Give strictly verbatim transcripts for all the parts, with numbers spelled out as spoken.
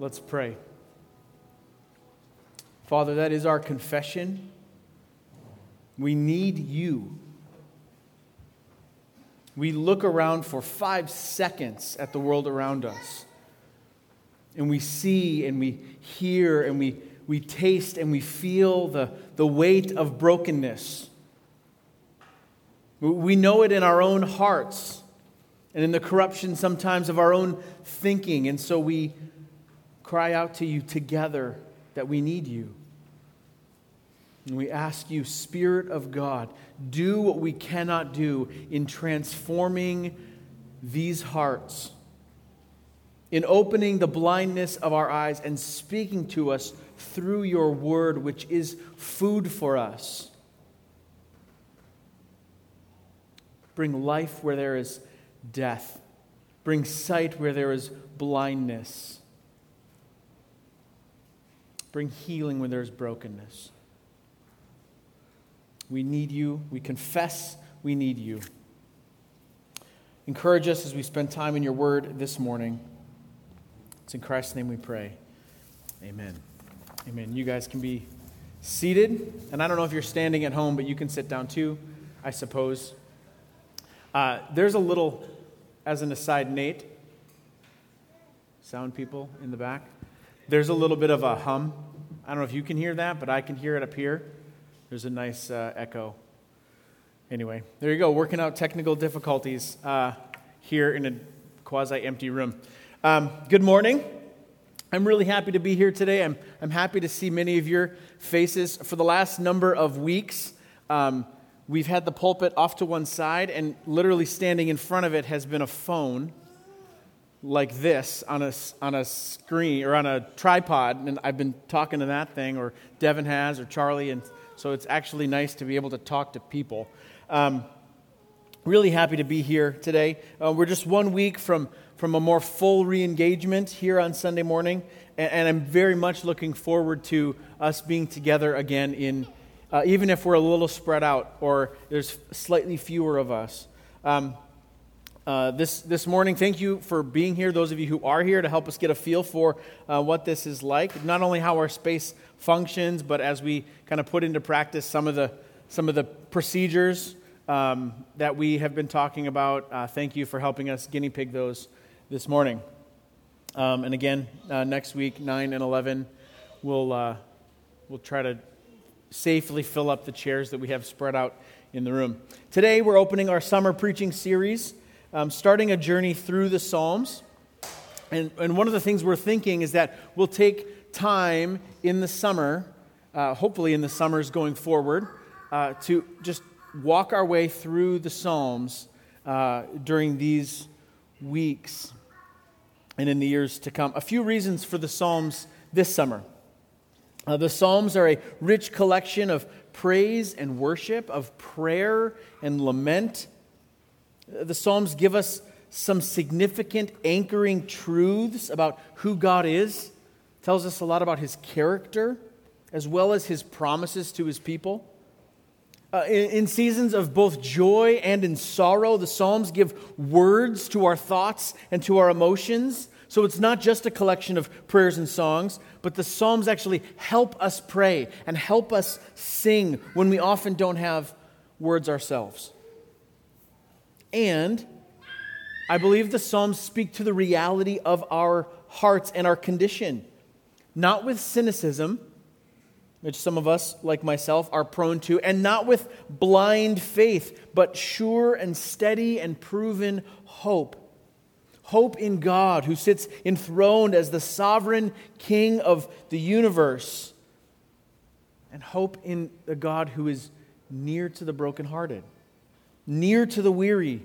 Let's pray. Father, that is our confession. We need you. We look around for five seconds at the world around us. And we see and we hear and we, we taste and we feel the, the weight of brokenness. We know it in our own hearts and in the corruption sometimes of our own thinking. And so we cry out to you together that we need you. And we ask you, Spirit of God, do what we cannot do in transforming these hearts, in opening the blindness of our eyes and speaking to us through your word, which is food for us. Bring life where there is death. Bring sight where there is blindness. Bring healing where there is brokenness. We need you. We confess we need you. Encourage us as we spend time in your word this morning. It's in Christ's name we pray. Amen. Amen. You guys can be seated. And I don't know if you're standing at home, but you can sit down too, I suppose. Uh, there's a little, as an aside, Nate, sound people in the back, there's a little bit of a hum. I don't know if you can hear that, but I can hear it up here. There's a nice uh, echo. Anyway, there you go, working out technical difficulties uh, here in a quasi-empty room. Um, good morning. I'm really happy to be here today. I'm I'm happy to see many of your faces. For the last number of weeks, um, we've had the pulpit off to one side, and literally standing in front of it has been a phone like this on a, on a screen or on a tripod, and I've been talking to that thing, or Devin has, or Charlie, and so it's actually nice to be able to talk to people. Um, really happy to be here today. Uh, we're just one week from, from a more full re-engagement here on Sunday morning, and, and I'm very much looking forward to us being together again, in, uh, even if we're a little spread out or there's slightly fewer of us. Um, uh, this, this morning, thank you for being here, those of you who are here, to help us get a feel for uh, what this is like, not only how our space functions, but as we kind of put into practice some of the some of the procedures um, that we have been talking about. Uh, thank you for helping us guinea pig those this morning. Um, and again, uh, next week, nine and eleven, we'll uh, we'll try to safely fill up the chairs that we have spread out in the room. Today, we're opening our summer preaching series, um, starting a journey through the Psalms. And and one of the things we're thinking is that we'll take time in the summer, uh, hopefully in the summers going forward, uh, to just walk our way through the Psalms uh, during these weeks and in the years to come. A few reasons for the Psalms this summer. Uh, the Psalms are a rich collection of praise and worship, of prayer and lament. The Psalms give us some significant anchoring truths about who God is. Tells us a lot about his character, as well as his promises to his people. Uh, in, in seasons of both joy and in sorrow, the Psalms give words to our thoughts and to our emotions. So it's not just a collection of prayers and songs, but the Psalms actually help us pray and help us sing when we often don't have words ourselves. And I believe the Psalms speak to the reality of our hearts and our condition. Not with cynicism, which some of us, like myself, are prone to, and not with blind faith, but sure and steady and proven hope. Hope in God, who sits enthroned as the sovereign King of the universe, and hope in the God who is near to the brokenhearted, near to the weary.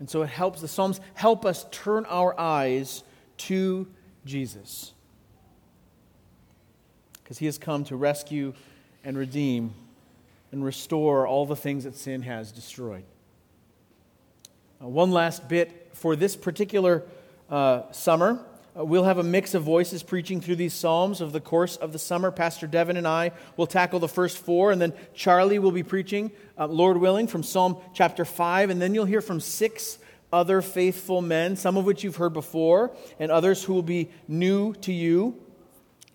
And so it helps, the Psalms help us turn our eyes to Jesus, because he has come to rescue and redeem and restore all the things that sin has destroyed. Uh, one last bit for this particular uh, summer. Uh, we'll have a mix of voices preaching through these Psalms over the course of the summer. Pastor Devin and I will tackle the first four, and then Charlie will be preaching, uh, Lord willing, from Psalm chapter five, and then you'll hear from six other faithful men, some of which you've heard before, and others who will be new to you,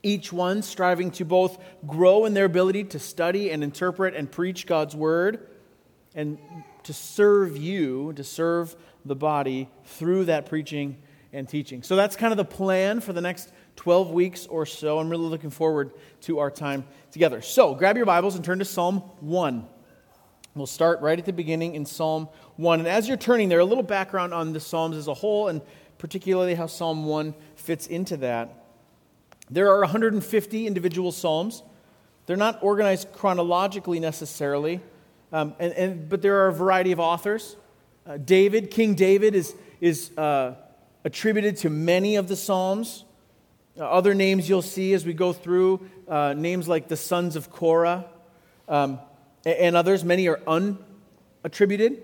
each one striving to both grow in their ability to study and interpret and preach God's word, and to serve you, to serve the body through that preaching and teaching. So that's kind of the plan for the next twelve weeks or so. I'm really looking forward to our time together. So grab your Bibles and turn to Psalm one. We'll start right at the beginning in Psalm one. And as you're turning there, a little background on the Psalms as a whole, and particularly how Psalm one fits into that. There are one hundred fifty individual Psalms. They're not organized chronologically necessarily, um, and, and but there are a variety of authors. Uh, David, King David is, is uh, attributed to many of the Psalms. Uh, other names you'll see as we go through, uh, names like the sons of Korah, um, and, and others. Many are unattributed,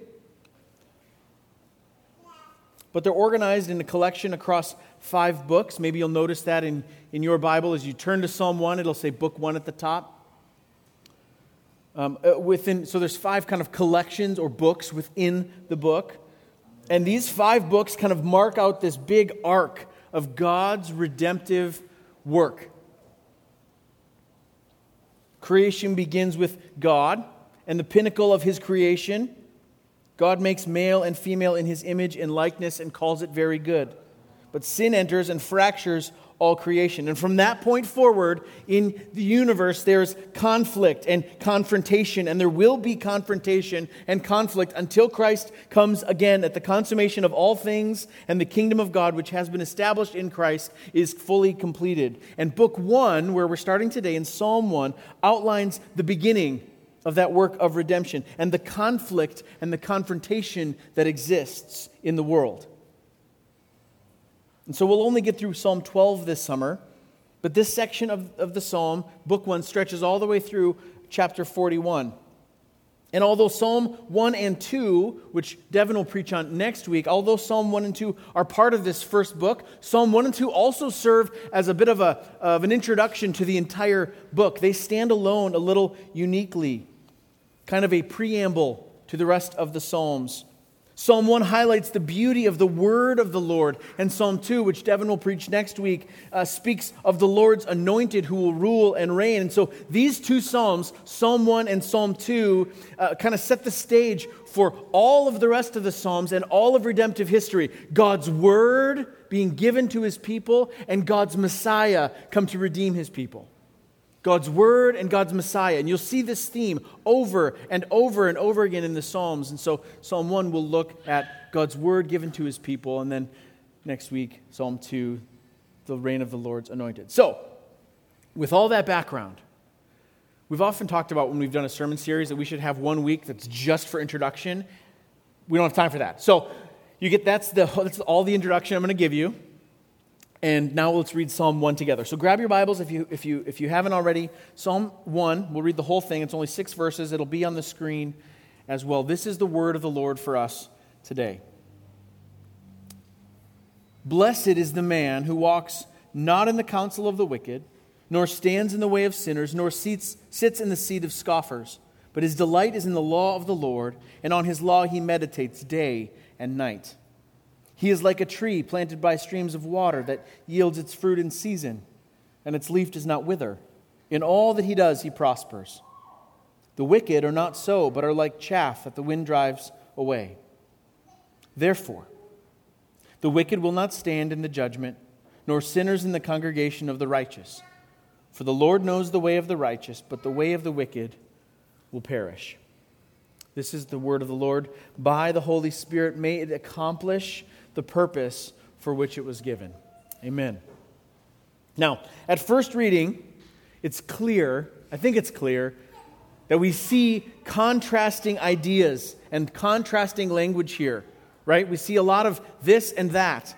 but they're organized in a collection across five books. Maybe you'll notice that in, in your Bible. As you turn to Psalm one, it'll say Book one at the top. Um, within, so there's five kind of collections or books within the book. And these five books kind of mark out this big arc of God's redemptive work. Creation begins with God and the pinnacle of his creation. God makes male and female in his image and likeness and calls it very good. But sin enters and fractures all creation. And from that point forward, in the universe, there's conflict and confrontation, and there will be confrontation and conflict until Christ comes again at the consummation of all things, and the kingdom of God, which has been established in Christ, is fully completed. And book one, where we're starting today in Psalm one, outlines the beginning of that work of redemption and the conflict and the confrontation that exists in the world. And so we'll only get through Psalm twelve this summer, but this section of, of the Psalm, Book one, stretches all the way through chapter forty-one. And although Psalm one and two, which Devin will preach on next week, although Psalm one and two are part of this first book, Psalm one and two also serve as a bit of, a, of an introduction to the entire book. They stand alone a little uniquely, kind of a preamble to the rest of the Psalms. Psalm one highlights the beauty of the word of the Lord, and Psalm two, which Devin will preach next week, uh, speaks of the Lord's anointed who will rule and reign. And so these two Psalms, Psalm one and Psalm two, uh, kind of set the stage for all of the rest of the Psalms and all of redemptive history. God's word being given to his people, and God's Messiah come to redeem his people. God's word and God's Messiah. And you'll see this theme over and over and over again in the Psalms. And so Psalm one will look at God's word given to his people. And then next week, Psalm two, the reign of the Lord's anointed. So, with all that background, we've often talked about when we've done a sermon series that we should have one week that's just for introduction. We don't have time for that. So, you get that's, the, that's all the introduction I'm going to give you. And now let's read Psalm one together. So grab your Bibles if you if you if you haven't already. Psalm one, we'll read the whole thing. It's only six verses. It'll be on the screen as well. This is the word of the Lord for us today. Blessed is the man who walks not in the counsel of the wicked, nor stands in the way of sinners, nor sits sits in the seat of scoffers, but his delight is in the law of the Lord, and on his law he meditates day and night. He is like a tree planted by streams of water that yields its fruit in season, and its leaf does not wither. In all that he does, he prospers. The wicked are not so, but are like chaff that the wind drives away. Therefore, the wicked will not stand in the judgment, nor sinners in the congregation of the righteous. For the Lord knows the way of the righteous, but the way of the wicked will perish. This is the word of the Lord. By the Holy Spirit, may it accomplish the purpose for which it was given. Amen. Now, at first reading, it's clear, I think it's clear, that we see contrasting ideas and contrasting language here, right? We see a lot of this and that.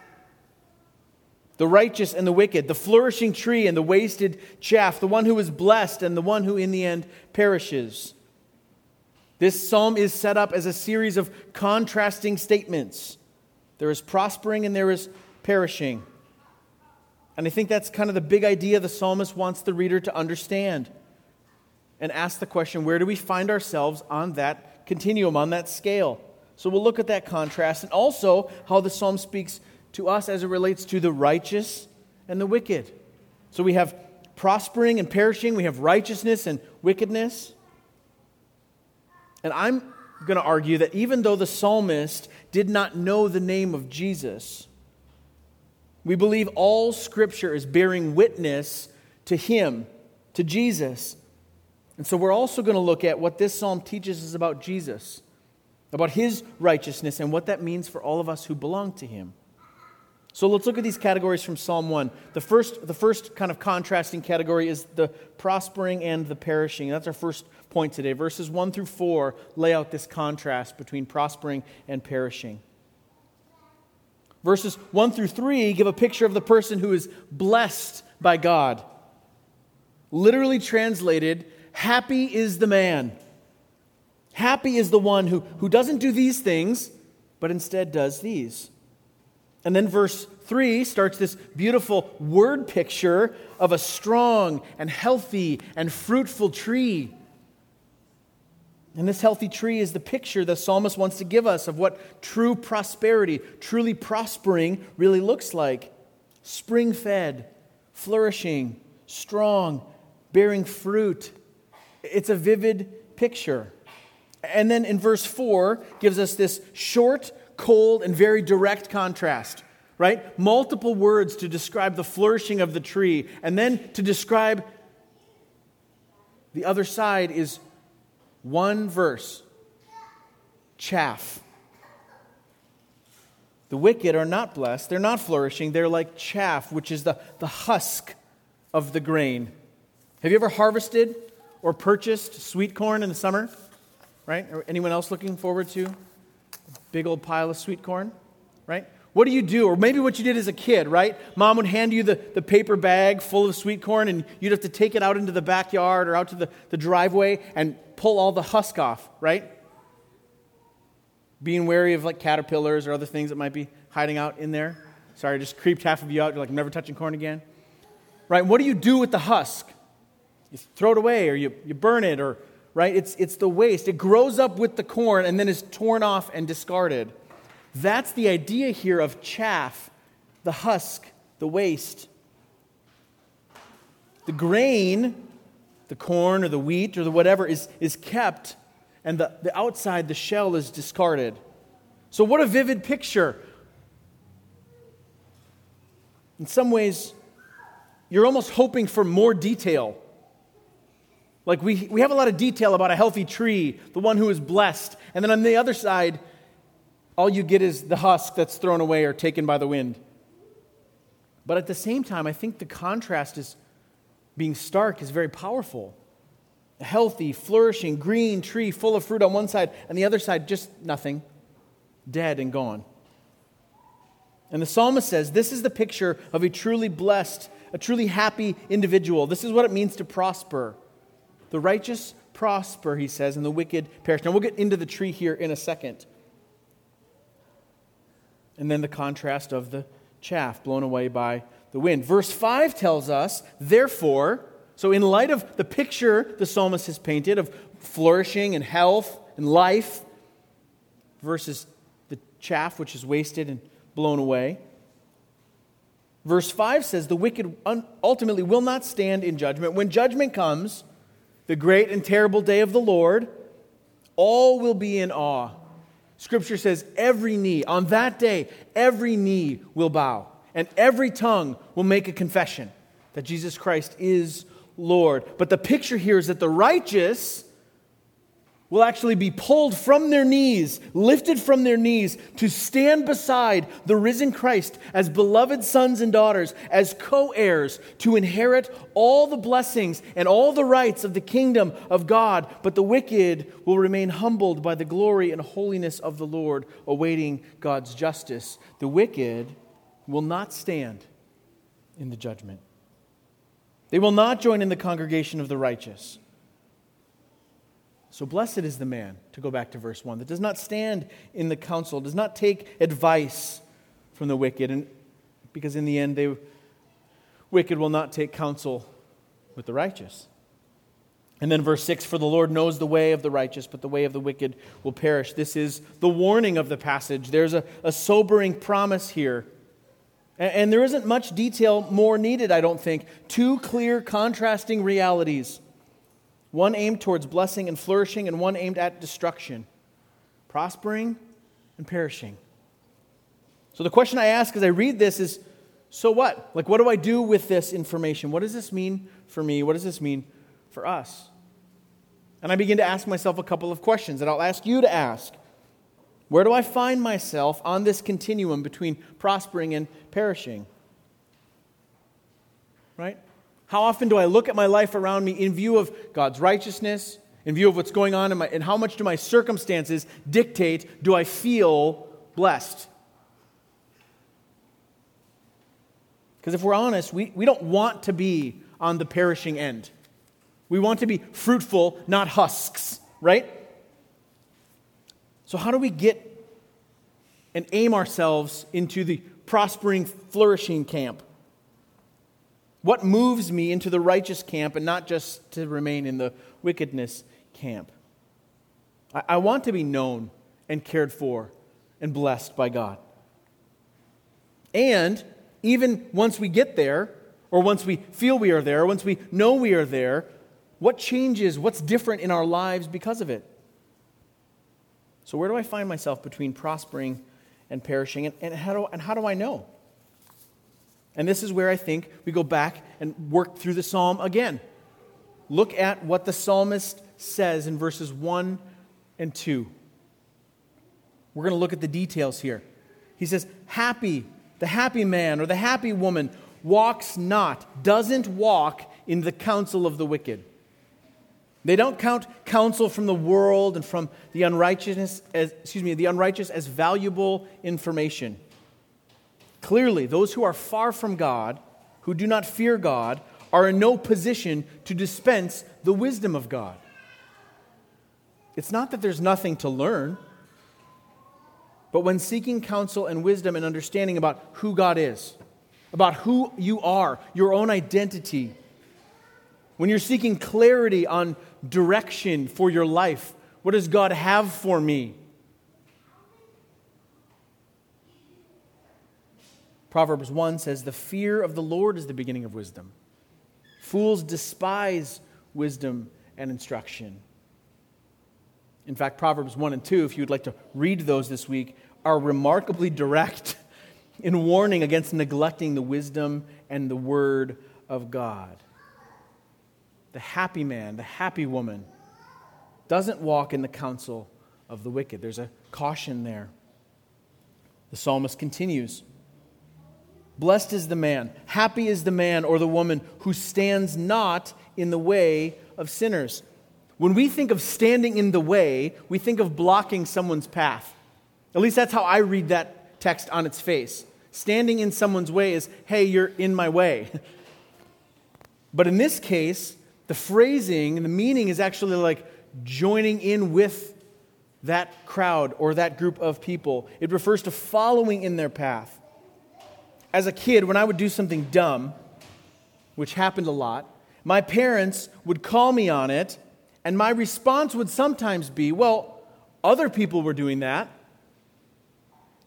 The righteous and the wicked, the flourishing tree and the wasted chaff, the one who is blessed and the one who in the end perishes. This psalm is set up as a series of contrasting statements. There is prospering and there is perishing. And I think that's kind of the big idea the psalmist wants the reader to understand and ask the question, where do we find ourselves on that continuum, on that scale? So we'll look at that contrast and also how the psalm speaks to us as it relates to the righteous and the wicked. So we have prospering and perishing. We have righteousness and wickedness. And I'm going to argue that even though the psalmist did not know the name of Jesus, we believe all Scripture is bearing witness to Him, to Jesus. And so we're also going to look at what this psalm teaches us about Jesus, about His righteousness and what that means for all of us who belong to Him. So let's look at these categories from Psalm one. The first, the first kind of contrasting category is the prospering and the perishing. That's our first point today. Verses one through four lay out this contrast between prospering and perishing. Verses one through three give a picture of the person who is blessed by God. Literally translated, happy is the man. Happy is the one who, who doesn't do these things, but instead does these. And then verse three starts this beautiful word picture of a strong and healthy and fruitful tree. And this healthy tree is the picture the psalmist wants to give us of what true prosperity, truly prospering, really looks like. Spring-fed, flourishing, strong, bearing fruit. It's a vivid picture. And then in verse four gives us this short, cold, and very direct contrast, right? Multiple words to describe the flourishing of the tree, and then to describe the other side is one verse, chaff. The wicked are not blessed, they're not flourishing, they're like chaff, which is the, the husk of the grain. Have you ever harvested or purchased sweet corn in the summer? Right? Anyone else looking forward to big old pile of sweet corn, right? What do you do? Or maybe what you did as a kid, right? Mom would hand you the, the paper bag full of sweet corn, and you'd have to take it out into the backyard or out to the, the driveway and pull all the husk off, right? Being wary of like caterpillars or other things that might be hiding out in there. Sorry, I just creeped half of you out. You're like, I'm never touching corn again. Right? What do you do with the husk? You throw it away, or you, you burn it, or right? It's, it's the waste. It grows up with the corn and then is torn off and discarded. That's the idea here of chaff, the husk, the waste. The grain, the corn or the wheat or the whatever is, is kept, and the, the outside, the shell, is discarded. So what a vivid picture. In some ways, you're almost hoping for more detail. Like we, we have a lot of detail about a healthy tree, the one who is blessed. And then on the other side, all you get is the husk that's thrown away or taken by the wind. But at the same time, I think the contrast is being stark is very powerful. A healthy, flourishing, green tree full of fruit on one side, and the other side just nothing, dead and gone. And the psalmist says this is the picture of a truly blessed, a truly happy individual. This is what it means to prosper. The righteous prosper, he says, and the wicked perish. Now, we'll get into the tree here in a second. And then the contrast of the chaff blown away by the wind. Verse five tells us, therefore, so in light of the picture the psalmist has painted of flourishing and health and life versus the chaff which is wasted and blown away, verse five says the wicked ultimately will not stand in judgment. When judgment comes, the great and terrible day of the Lord, all will be in awe. Scripture says every knee, on that day, every knee will bow, and every tongue will make a confession that Jesus Christ is Lord. But the picture here is that the righteous will actually be pulled from their knees, lifted from their knees, to stand beside the risen Christ as beloved sons and daughters, as co-heirs, to inherit all the blessings and all the rights of the kingdom of God. But the wicked will remain humbled by the glory and holiness of the Lord, awaiting God's justice. The wicked will not stand in the judgment. They will not join in the congregation of the righteous. So blessed is the man, to go back to verse one, that does not stand in the counsel, does not take advice from the wicked, and because in the end, the wicked will not take counsel with the righteous. And then verse six, for the Lord knows the way of the righteous, but the way of the wicked will perish. This is the warning of the passage. There's a, a sobering promise here. And, and there isn't much detail more needed, I don't think. Two clear contrasting realities. One aimed towards blessing and flourishing, and one aimed at destruction. Prospering and perishing. So the question I ask as I read this is, so what? Like, what do I do with this information? What does this mean for me? What does this mean for us? And I begin to ask myself a couple of questions that I'll ask you to ask. Where do I find myself on this continuum between prospering and perishing? Right? How often do I look at my life around me in view of God's righteousness, in view of what's going on in my, and how much do my circumstances dictate, do I feel blessed? Because if we're honest, we, we don't want to be on the perishing end. We want to be fruitful, not husks, right? So how do we get and aim ourselves into the prospering, flourishing camp? What moves me into the righteous camp and not just to remain in the wickedness camp? I, I want to be known and cared for and blessed by God. And even once we get there, or once we feel we are there, or once we know we are there, what changes, what's different in our lives because of it? So where do I find myself between prospering and perishing? And, and, how do, and how do I know? And this is where I think we go back and work through the psalm again. Look at what the psalmist says in verses one and two. We're going to look at the details here. He says, happy, the happy man or the happy woman walks not, doesn't walk in the counsel of the wicked. They don't count counsel from the world and from the unrighteousness as, excuse me, the unrighteous as valuable information. Clearly, those who are far from God, who do not fear God, are in no position to dispense the wisdom of God. It's not that there's nothing to learn, but when seeking counsel and wisdom and understanding about who God is, about who you are, your own identity, when you're seeking clarity on direction for your life, what does God have for me? Proverbs one says, the fear of the Lord is the beginning of wisdom. Fools despise wisdom and instruction. In fact, Proverbs one and two, if you would like to read those this week, are remarkably direct in warning against neglecting the wisdom and the word of God. The happy man, the happy woman, doesn't walk in the counsel of the wicked. There's a caution there. The psalmist continues. Blessed is the man, happy is the man or the woman who stands not in the way of sinners. When we think of standing in the way, we think of blocking someone's path. At least that's how I read that text on its face. Standing in someone's way is, hey, you're in my way. But in this case, the phrasing and the meaning is actually like joining in with that crowd or that group of people. It refers to following in their path. As a kid, when I would do something dumb, which happened a lot, my parents would call me on it, and my response would sometimes be, well, other people were doing that.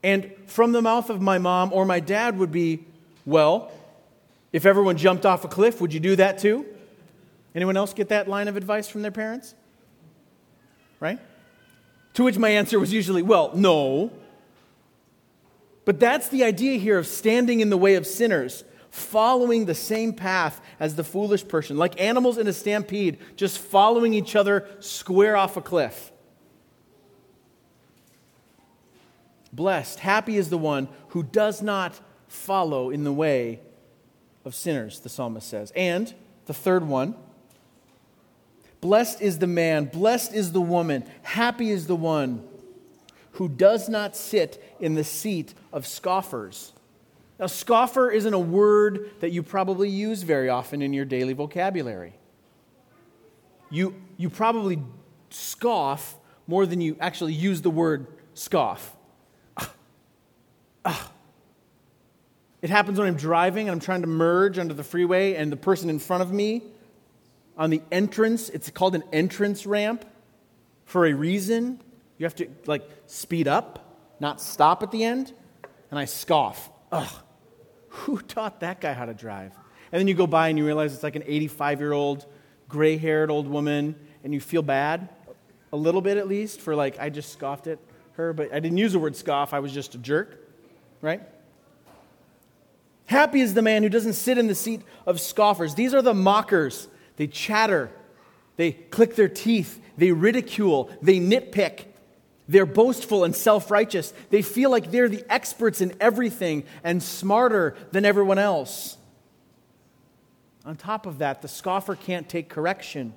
And from the mouth of my mom or my dad would be, well, if everyone jumped off a cliff, would you do that too? Anyone else get that line of advice from their parents? Right? To which my answer was usually, well, no. But that's the idea here of standing in the way of sinners, following the same path as the foolish person, like animals in a stampede, just following each other square off a cliff. Blessed, happy is the one who does not follow in the way of sinners, the psalmist says. And the third one, blessed is the man, blessed is the woman, happy is the one who does not sit in the seat of scoffers. Now, scoffer isn't a word that you probably use very often in your daily vocabulary. You, you probably scoff more than you actually use the word scoff. Uh, uh. It happens when I'm driving and I'm trying to merge onto the freeway and the person in front of me on the entrance. It's called an entrance ramp for a reason. You have to, like, speed up, not stop at the end. And I scoff. Ugh, who taught that guy how to drive? And then you go by and you realize it's like an eighty-five-year-old, gray-haired old woman, and you feel bad, a little bit at least, for, like, I just scoffed at her, but I didn't use the word scoff. I was just a jerk, right? Happy is the man who doesn't sit in the seat of scoffers. These are the mockers. They chatter. They click their teeth. They ridicule. They nitpick. They're boastful and self-righteous. They feel like they're the experts in everything and smarter than everyone else. On top of that, the scoffer can't take correction.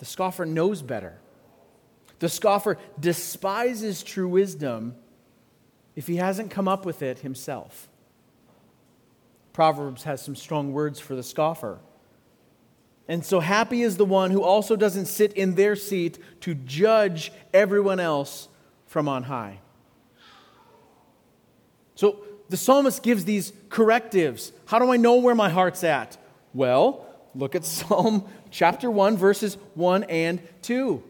The scoffer knows better. The scoffer despises true wisdom if he hasn't come up with it himself. Proverbs has some strong words for the scoffer. And so happy is the one who also doesn't sit in their seat to judge everyone else from on high. So the psalmist gives these correctives. How do I know where my heart's at? Well, look at Psalm chapter one, verses one and two.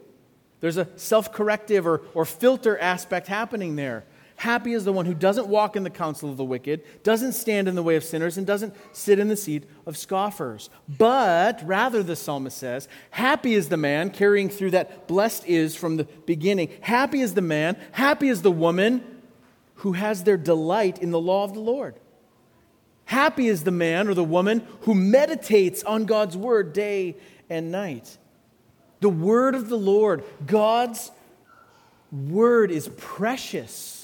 There's a self-corrective or, or filter aspect happening there. Happy is the one who doesn't walk in the counsel of the wicked, doesn't stand in the way of sinners, and doesn't sit in the seat of scoffers. But, rather, the psalmist says, happy is the man, carrying through that blessed is from the beginning. Happy is the man, happy is the woman who has their delight in the law of the Lord. Happy is the man or the woman who meditates on God's word day and night. The word of the Lord, God's word, is precious.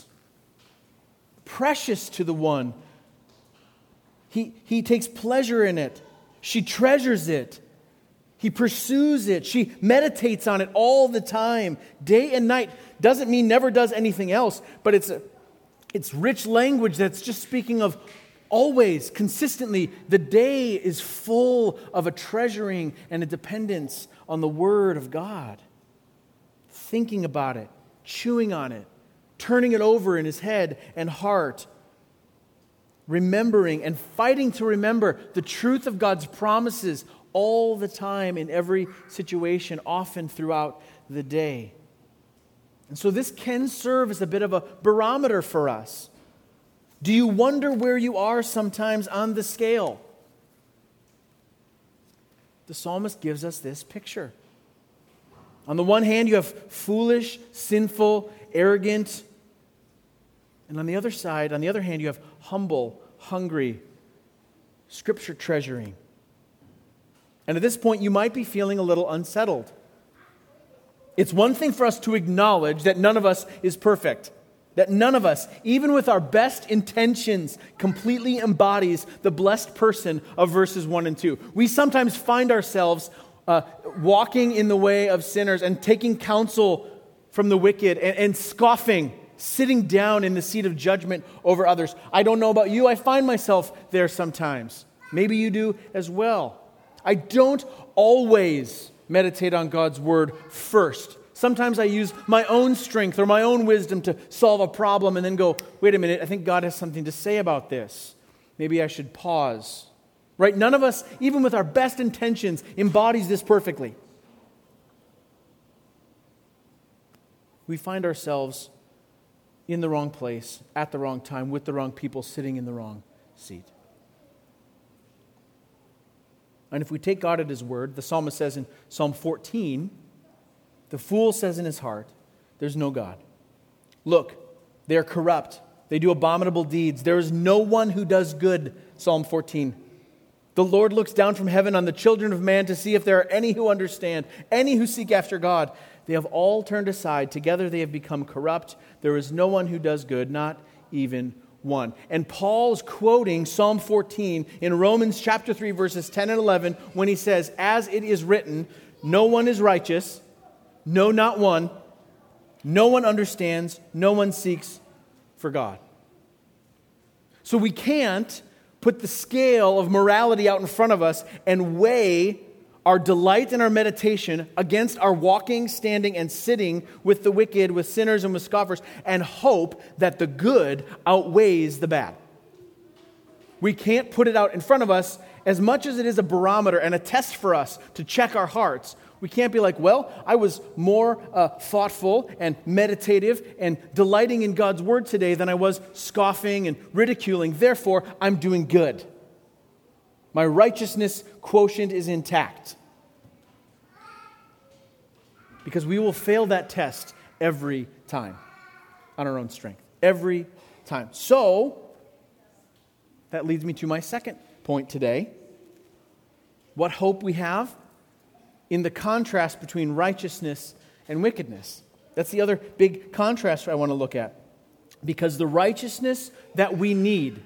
Precious to the one. He, he takes pleasure in it. She treasures it. He pursues it. She meditates on it all the time, day and night. Doesn't mean never does anything else, but it's, a, it's rich language that's just speaking of always, consistently. The day is full of a treasuring and a dependence on the Word of God. Thinking about it, chewing on it, turning it over in his head and heart, remembering and fighting to remember the truth of God's promises all the time in every situation, often throughout the day. And so this can serve as a bit of a barometer for us. Do you wonder where you are sometimes on the scale? The psalmist gives us this picture. On the one hand, you have foolish, sinful, arrogant. And on the other side, on the other hand, you have humble, hungry, scripture treasuring. And at this point, you might be feeling a little unsettled. It's one thing for us to acknowledge that none of us is perfect, that none of us, even with our best intentions, completely embodies the blessed person of verses one and two. We sometimes find ourselves Uh, walking in the way of sinners and taking counsel from the wicked and, and scoffing, sitting down in the seat of judgment over others. I don't know about you, I find myself there sometimes. Maybe you do as well. I don't always meditate on God's word first. Sometimes I use my own strength or my own wisdom to solve a problem and then go, wait a minute, I think God has something to say about this. Maybe I should pause. Right? None of us, even with our best intentions, embodies this perfectly. We find ourselves in the wrong place, at the wrong time, with the wrong people, sitting in the wrong seat. And if we take God at His word, the psalmist says in Psalm fourteen, the fool says in his heart, there's no God. Look, they are corrupt. They do abominable deeds. There is no one who does good, Psalm fourteen. The Lord looks down from heaven on the children of man to see if there are any who understand, any who seek after God. They have all turned aside. Together they have become corrupt. There is no one who does good, not even one. And Paul's quoting Psalm fourteen in Romans chapter three, verses ten and eleven, when he says, as it is written, no one is righteous, no, not one. No one understands, no one seeks for God. So we can't put the scale of morality out in front of us and weigh our delight and our meditation against our walking, standing, and sitting with the wicked, with sinners, and with scoffers, and hope that the good outweighs the bad. We can't put it out in front of us as much as it is a barometer and a test for us to check our hearts, we can't be like, well, I was more uh, thoughtful and meditative and delighting in God's word today than I was scoffing and ridiculing. Therefore, I'm doing good. My righteousness quotient is intact. Because we will fail that test every time on our own strength. Every time. So, that leads me to my second point today. What hope we have in the contrast between righteousness and wickedness. That's the other big contrast I want to look at. Because the righteousness that we need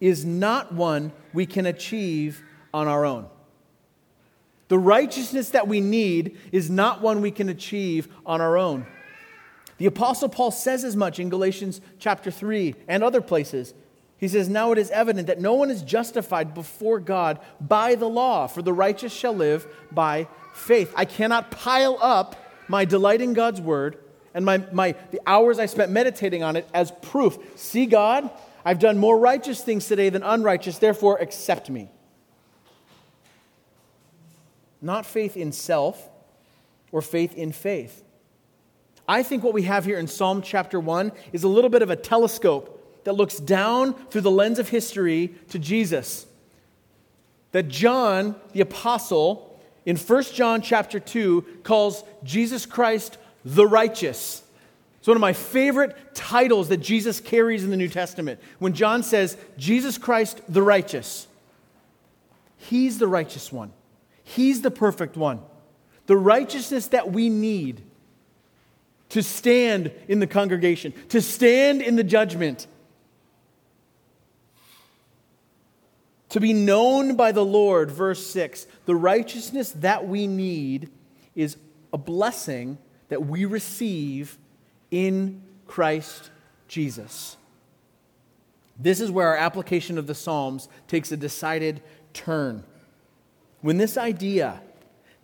is not one we can achieve on our own. The righteousness that we need is not one we can achieve on our own. The Apostle Paul says as much in Galatians chapter three and other places. He says, now it is evident that no one is justified before God by the law, for the righteous shall live by faith. I cannot pile up my delight in God's word and my, my the hours I spent meditating on it as proof. See, God, I've done more righteous things today than unrighteous, therefore accept me. Not faith in self or faith in faith. I think what we have here in Psalm chapter one is a little bit of a telescope that looks down through the lens of history to Jesus. That John, the apostle, in First John chapter two, calls Jesus Christ the righteous. It's one of my favorite titles that Jesus carries in the New Testament. When John says, Jesus Christ the righteous, He's the righteous one. He's the perfect one. The righteousness that we need to stand in the congregation, to stand in the judgment, to be known by the Lord, verse six. The righteousness that we need is a blessing that we receive in Christ Jesus. This is where our application of the Psalms takes a decided turn. When this idea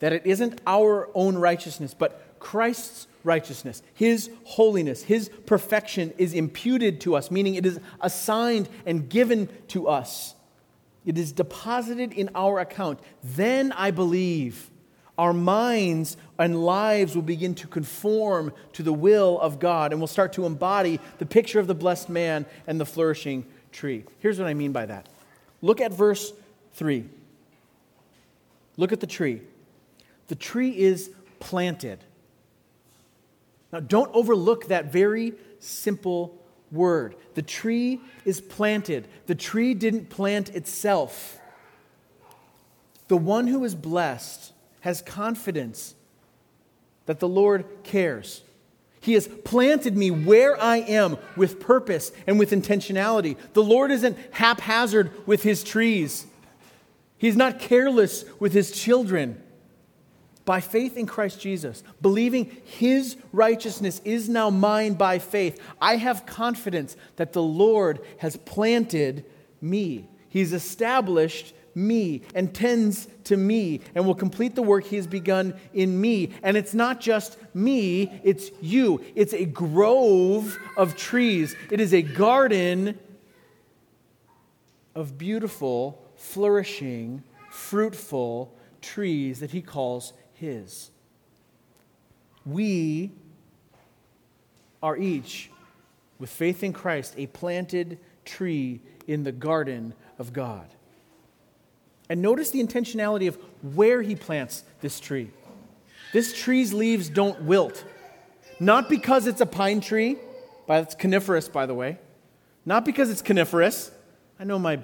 that it isn't our own righteousness, but Christ's righteousness, His holiness, His perfection is imputed to us, meaning it is assigned and given to us. It is deposited in our account. Then I believe our minds and lives will begin to conform to the will of God and will start to embody the picture of the blessed man and the flourishing tree. Here's what I mean by that. Look at verse three. Look at the tree. The tree is planted. Now, don't overlook that very simple word. The tree is planted. The tree didn't plant itself. The one who is blessed has confidence that the Lord cares. He has planted me where I am with purpose and with intentionality. The Lord isn't haphazard with His trees. He's not careless with His children. By faith in Christ Jesus, believing His righteousness is now mine by faith, I have confidence that the Lord has planted me. He's established me and tends to me and will complete the work He has begun in me. And it's not just me, it's you. It's a grove of trees. It is a garden of beautiful, flourishing, fruitful trees that He calls His. We are each, with faith in Christ, a planted tree in the garden of God. And notice the intentionality of where He plants this tree. This tree's leaves don't wilt. Not because it's a pine tree, it's coniferous, by the way. Not because it's coniferous. I know my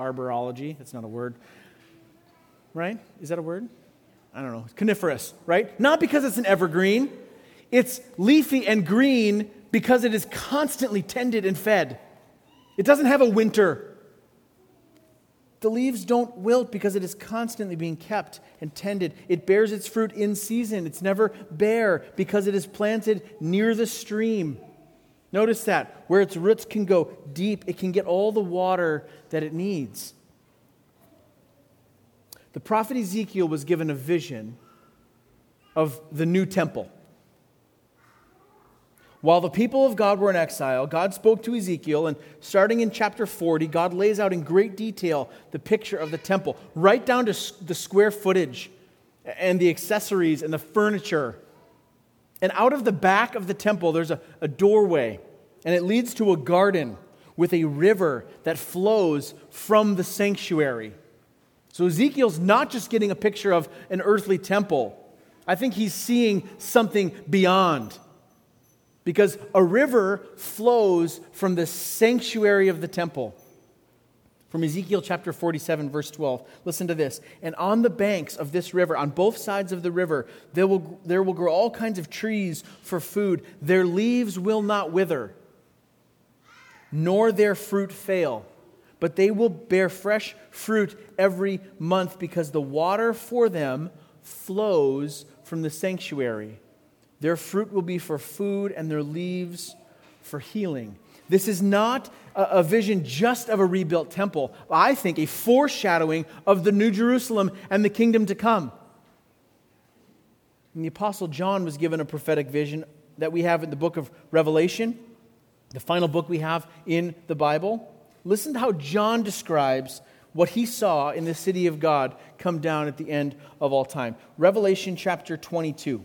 arborology, that's not a word, right? Is that a word? I don't know. Coniferous, right? Not because it's an evergreen. It's leafy and green because it is constantly tended and fed. It doesn't have a winter. The leaves don't wilt because it is constantly being kept and tended. It bears its fruit in season. It's never bare because it is planted near the stream. Notice that, where its roots can go deep, it can get all the water that it needs. The prophet Ezekiel was given a vision of the new temple. While the people of God were in exile, God spoke to Ezekiel, and starting in chapter forty, God lays out in great detail the picture of the temple, right down to the square footage and the accessories and the furniture. And out of the back of the temple, there's a, a doorway, and it leads to a garden with a river that flows from the sanctuary. So Ezekiel's not just getting a picture of an earthly temple. I think he's seeing something beyond, because a river flows from the sanctuary of the temple. From Ezekiel chapter forty-seven, verse twelve, listen to this. And on the banks of this river, on both sides of the river, there will, there will grow all kinds of trees for food. Their leaves will not wither, nor their fruit fail, but they will bear fresh fruit every month, because the water for them flows from the sanctuary. Their fruit will be for food, and their leaves for healing. This is not a vision just of a rebuilt temple. I think a foreshadowing of the New Jerusalem and the kingdom to come. And the Apostle John was given a prophetic vision that we have in the book of Revelation, the final book we have in the Bible. Listen to how John describes what he saw in the city of God come down at the end of all time. Revelation chapter twenty-two.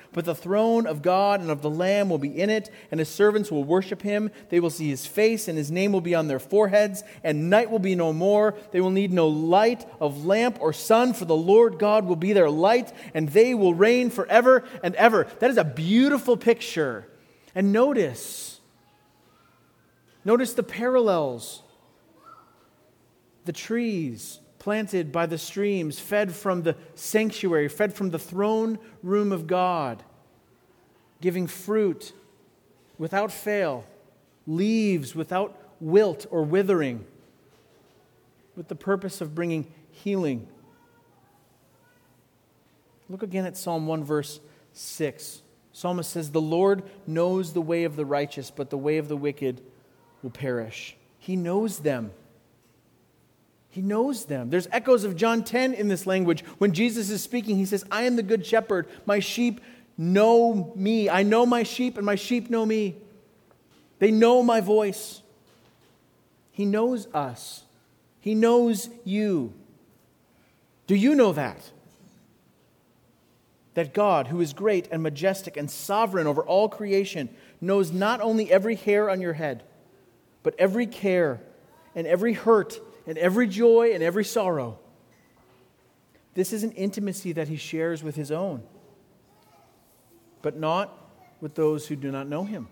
but the throne of God and of the Lamb will be in it, and His servants will worship Him. They will see His face, and His name will be on their foreheads, and night will be no more. They will need no light of lamp or sun, for the Lord God will be their light, and they will reign forever and ever. That is a beautiful picture. And notice, notice the parallels. The trees planted by the streams, fed from the sanctuary, fed from the throne room of God, giving fruit without fail, leaves without wilt or withering, with the purpose of bringing healing. Look again at Psalm one, verse six. Psalmist says, "The Lord knows the way of the righteous, but the way of the wicked will perish." He knows them. He knows them. There's echoes of John ten in this language. When Jesus is speaking, He says, "I am the good shepherd. My sheep know me. I know my sheep, and my sheep know me. They know my voice." He knows us. He knows you. Do you know that? That God, who is great and majestic and sovereign over all creation, knows not only every hair on your head, but every care and every hurt and every joy and every sorrow. This is an intimacy that He shares with His own, but not with those who do not know Him.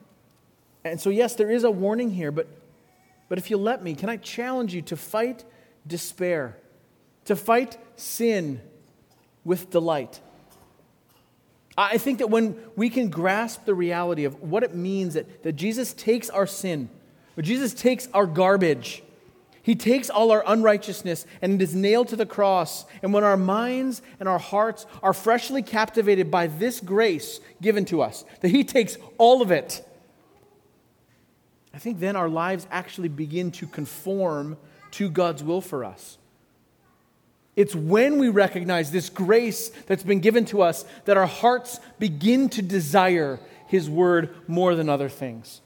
And so, yes, there is a warning here, but, but if you'll let me, can I challenge you to fight despair, to fight sin with delight? I think that when we can grasp the reality of what it means that, that Jesus takes our sin, or Jesus takes our garbage, He takes all our unrighteousness, and it is nailed to the cross. And when our minds and our hearts are freshly captivated by this grace given to us, that He takes all of it, I think then our lives actually begin to conform to God's will for us. It's when we recognize this grace that's been given to us that our hearts begin to desire His word more than other things.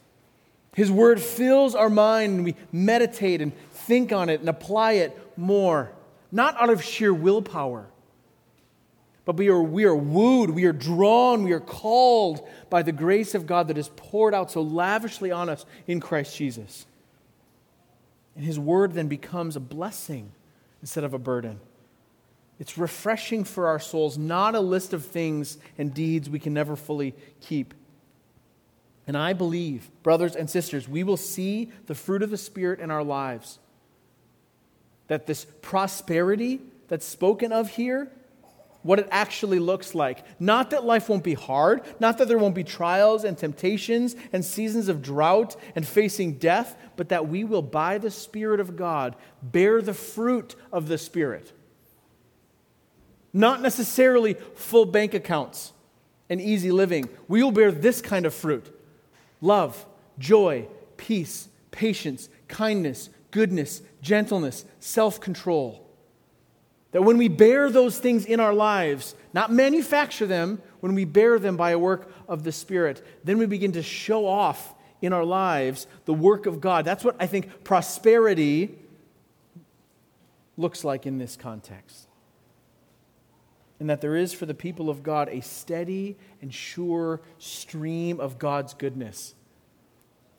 His word fills our mind, and we meditate and think on it and apply it more, not out of sheer willpower, but we are we are wooed, we are drawn, we are called by the grace of God that is poured out so lavishly on us in Christ Jesus. And His word then becomes a blessing instead of a burden. It's refreshing for our souls, not a list of things and deeds we can never fully keep. And I believe, brothers and sisters, we will see the fruit of the Spirit in our lives. That this prosperity that's spoken of here what it actually looks like. Not that life won't be hard, not that there won't be trials and temptations and seasons of drought and facing death, but that we will, by the Spirit of God, bear the fruit of the Spirit. Not necessarily full bank accounts and easy living. We will bear this kind of fruit: love, joy, peace, patience, kindness, goodness, gentleness, self-control. That when we bear those things in our lives, not manufacture them, when we bear them by a work of the Spirit, then we begin to show off in our lives the work of God. That's what I think prosperity looks like in this context. And that there is for the people of God a steady and sure stream of God's goodness.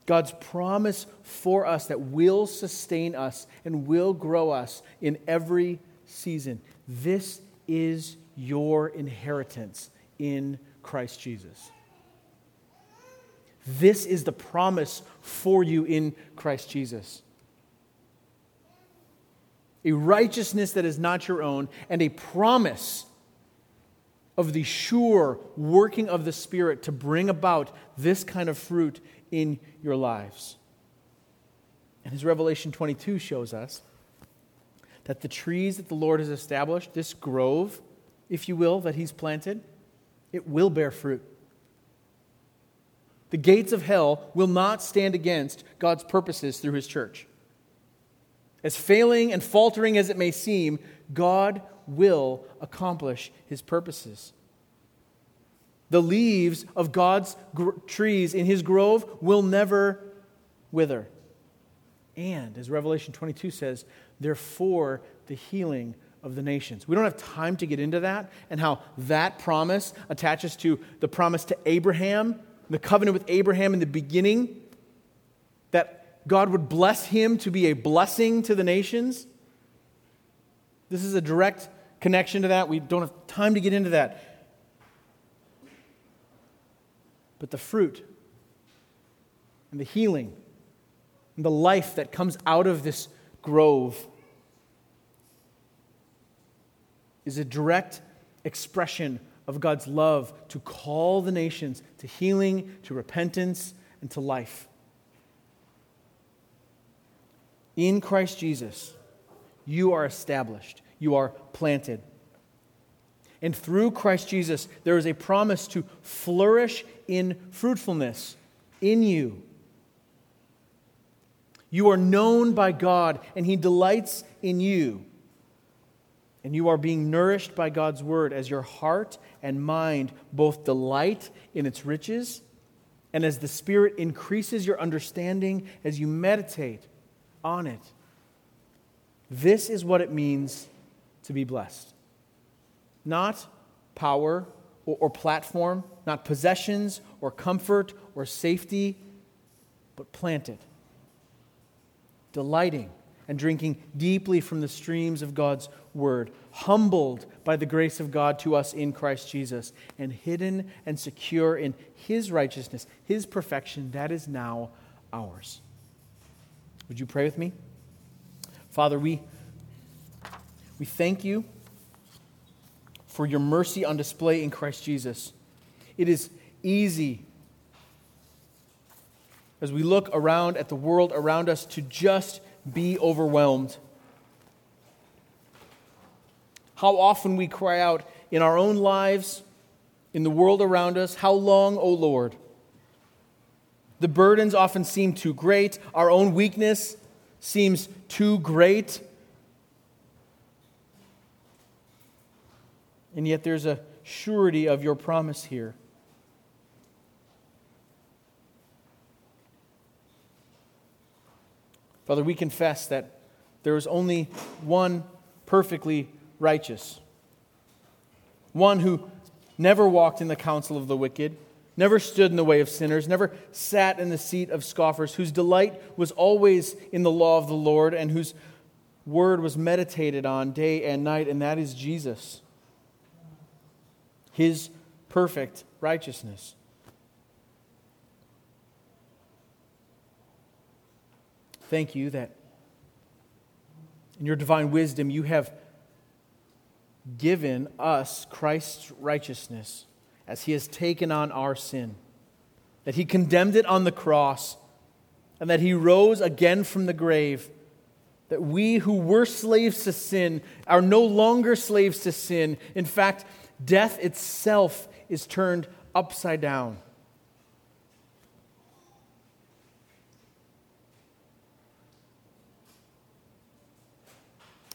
God's promise for us that will sustain us and will grow us in every season. This is your inheritance in Christ Jesus. This is the promise for you in Christ Jesus. A righteousness that is not your own, and a promise of the sure working of the Spirit to bring about this kind of fruit in your lives. And as Revelation twenty-two shows us, that the trees that the Lord has established, this grove, if you will, that He's planted, it will bear fruit. The gates of hell will not stand against God's purposes through His church. As failing and faltering as it may seem, God will accomplish His purposes. The leaves of God's gr- trees in His grove will never wither. And, as Revelation twenty-two says, therefore, the healing of the nations. We don't have time to get into that and how that promise attaches to the promise to Abraham, the covenant with Abraham in the beginning, that God would bless him to be a blessing to the nations. This is a direct connection to that. We don't have time to get into that. But the fruit and the healing and the life that comes out of this grove is a direct expression of God's love to call the nations to healing, to repentance, and to life. In Christ Jesus, you are established, you are planted. And through Christ Jesus, there is a promise to flourish in fruitfulness in you. You are known by God, and He delights in you. And you are being nourished by God's Word as your heart and mind both delight in its riches, and as the Spirit increases your understanding as you meditate on it. This is what it means to be blessed. Not power or, or platform, not possessions or comfort or safety, but planted, delighting and drinking deeply from the streams of God's Word, humbled by the grace of God to us in Christ Jesus, and hidden and secure in His righteousness, His perfection that is now ours. Would you pray with me? Father, we, we thank You for Your mercy on display in Christ Jesus. It is easy, as we look around at the world around us, to just be overwhelmed. How often we cry out in our own lives, in the world around us, how long, O Lord? The burdens often seem too great. Our own weakness seems too great. And yet there's a surety of Your promise here. Father, we confess that there is only one perfectly righteous, one who never walked in the counsel of the wicked, never stood in the way of sinners, never sat in the seat of scoffers, whose delight was always in the law of the Lord, and whose word was meditated on day and night, and that is Jesus, His perfect righteousness. Thank You that in Your divine wisdom You have given us Christ's righteousness as he has taken on our sin, that he condemned it on the cross, and that he rose again from the grave, that we who were slaves to sin are no longer slaves to sin. In fact, death itself is turned upside down.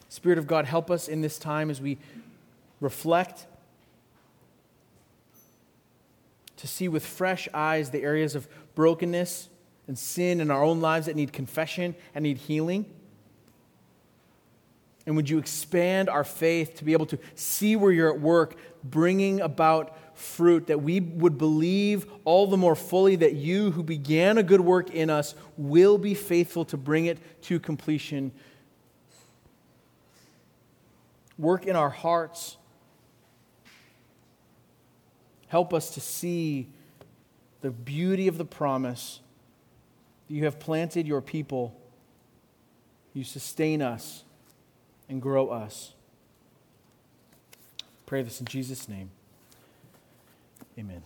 Spirit of God, help us in this time as we reflect to see with fresh eyes the areas of brokenness and sin in our own lives that need confession and need healing. And would you expand our faith to be able to see where you're at work, bringing about fruit, that we would believe all the more fully that you who began a good work in us will be faithful to bring it to completion. Work in our hearts. Help us to see the beauty of the promise that you have planted your people. You sustain us and grow us. Pray this in Jesus' name. Amen.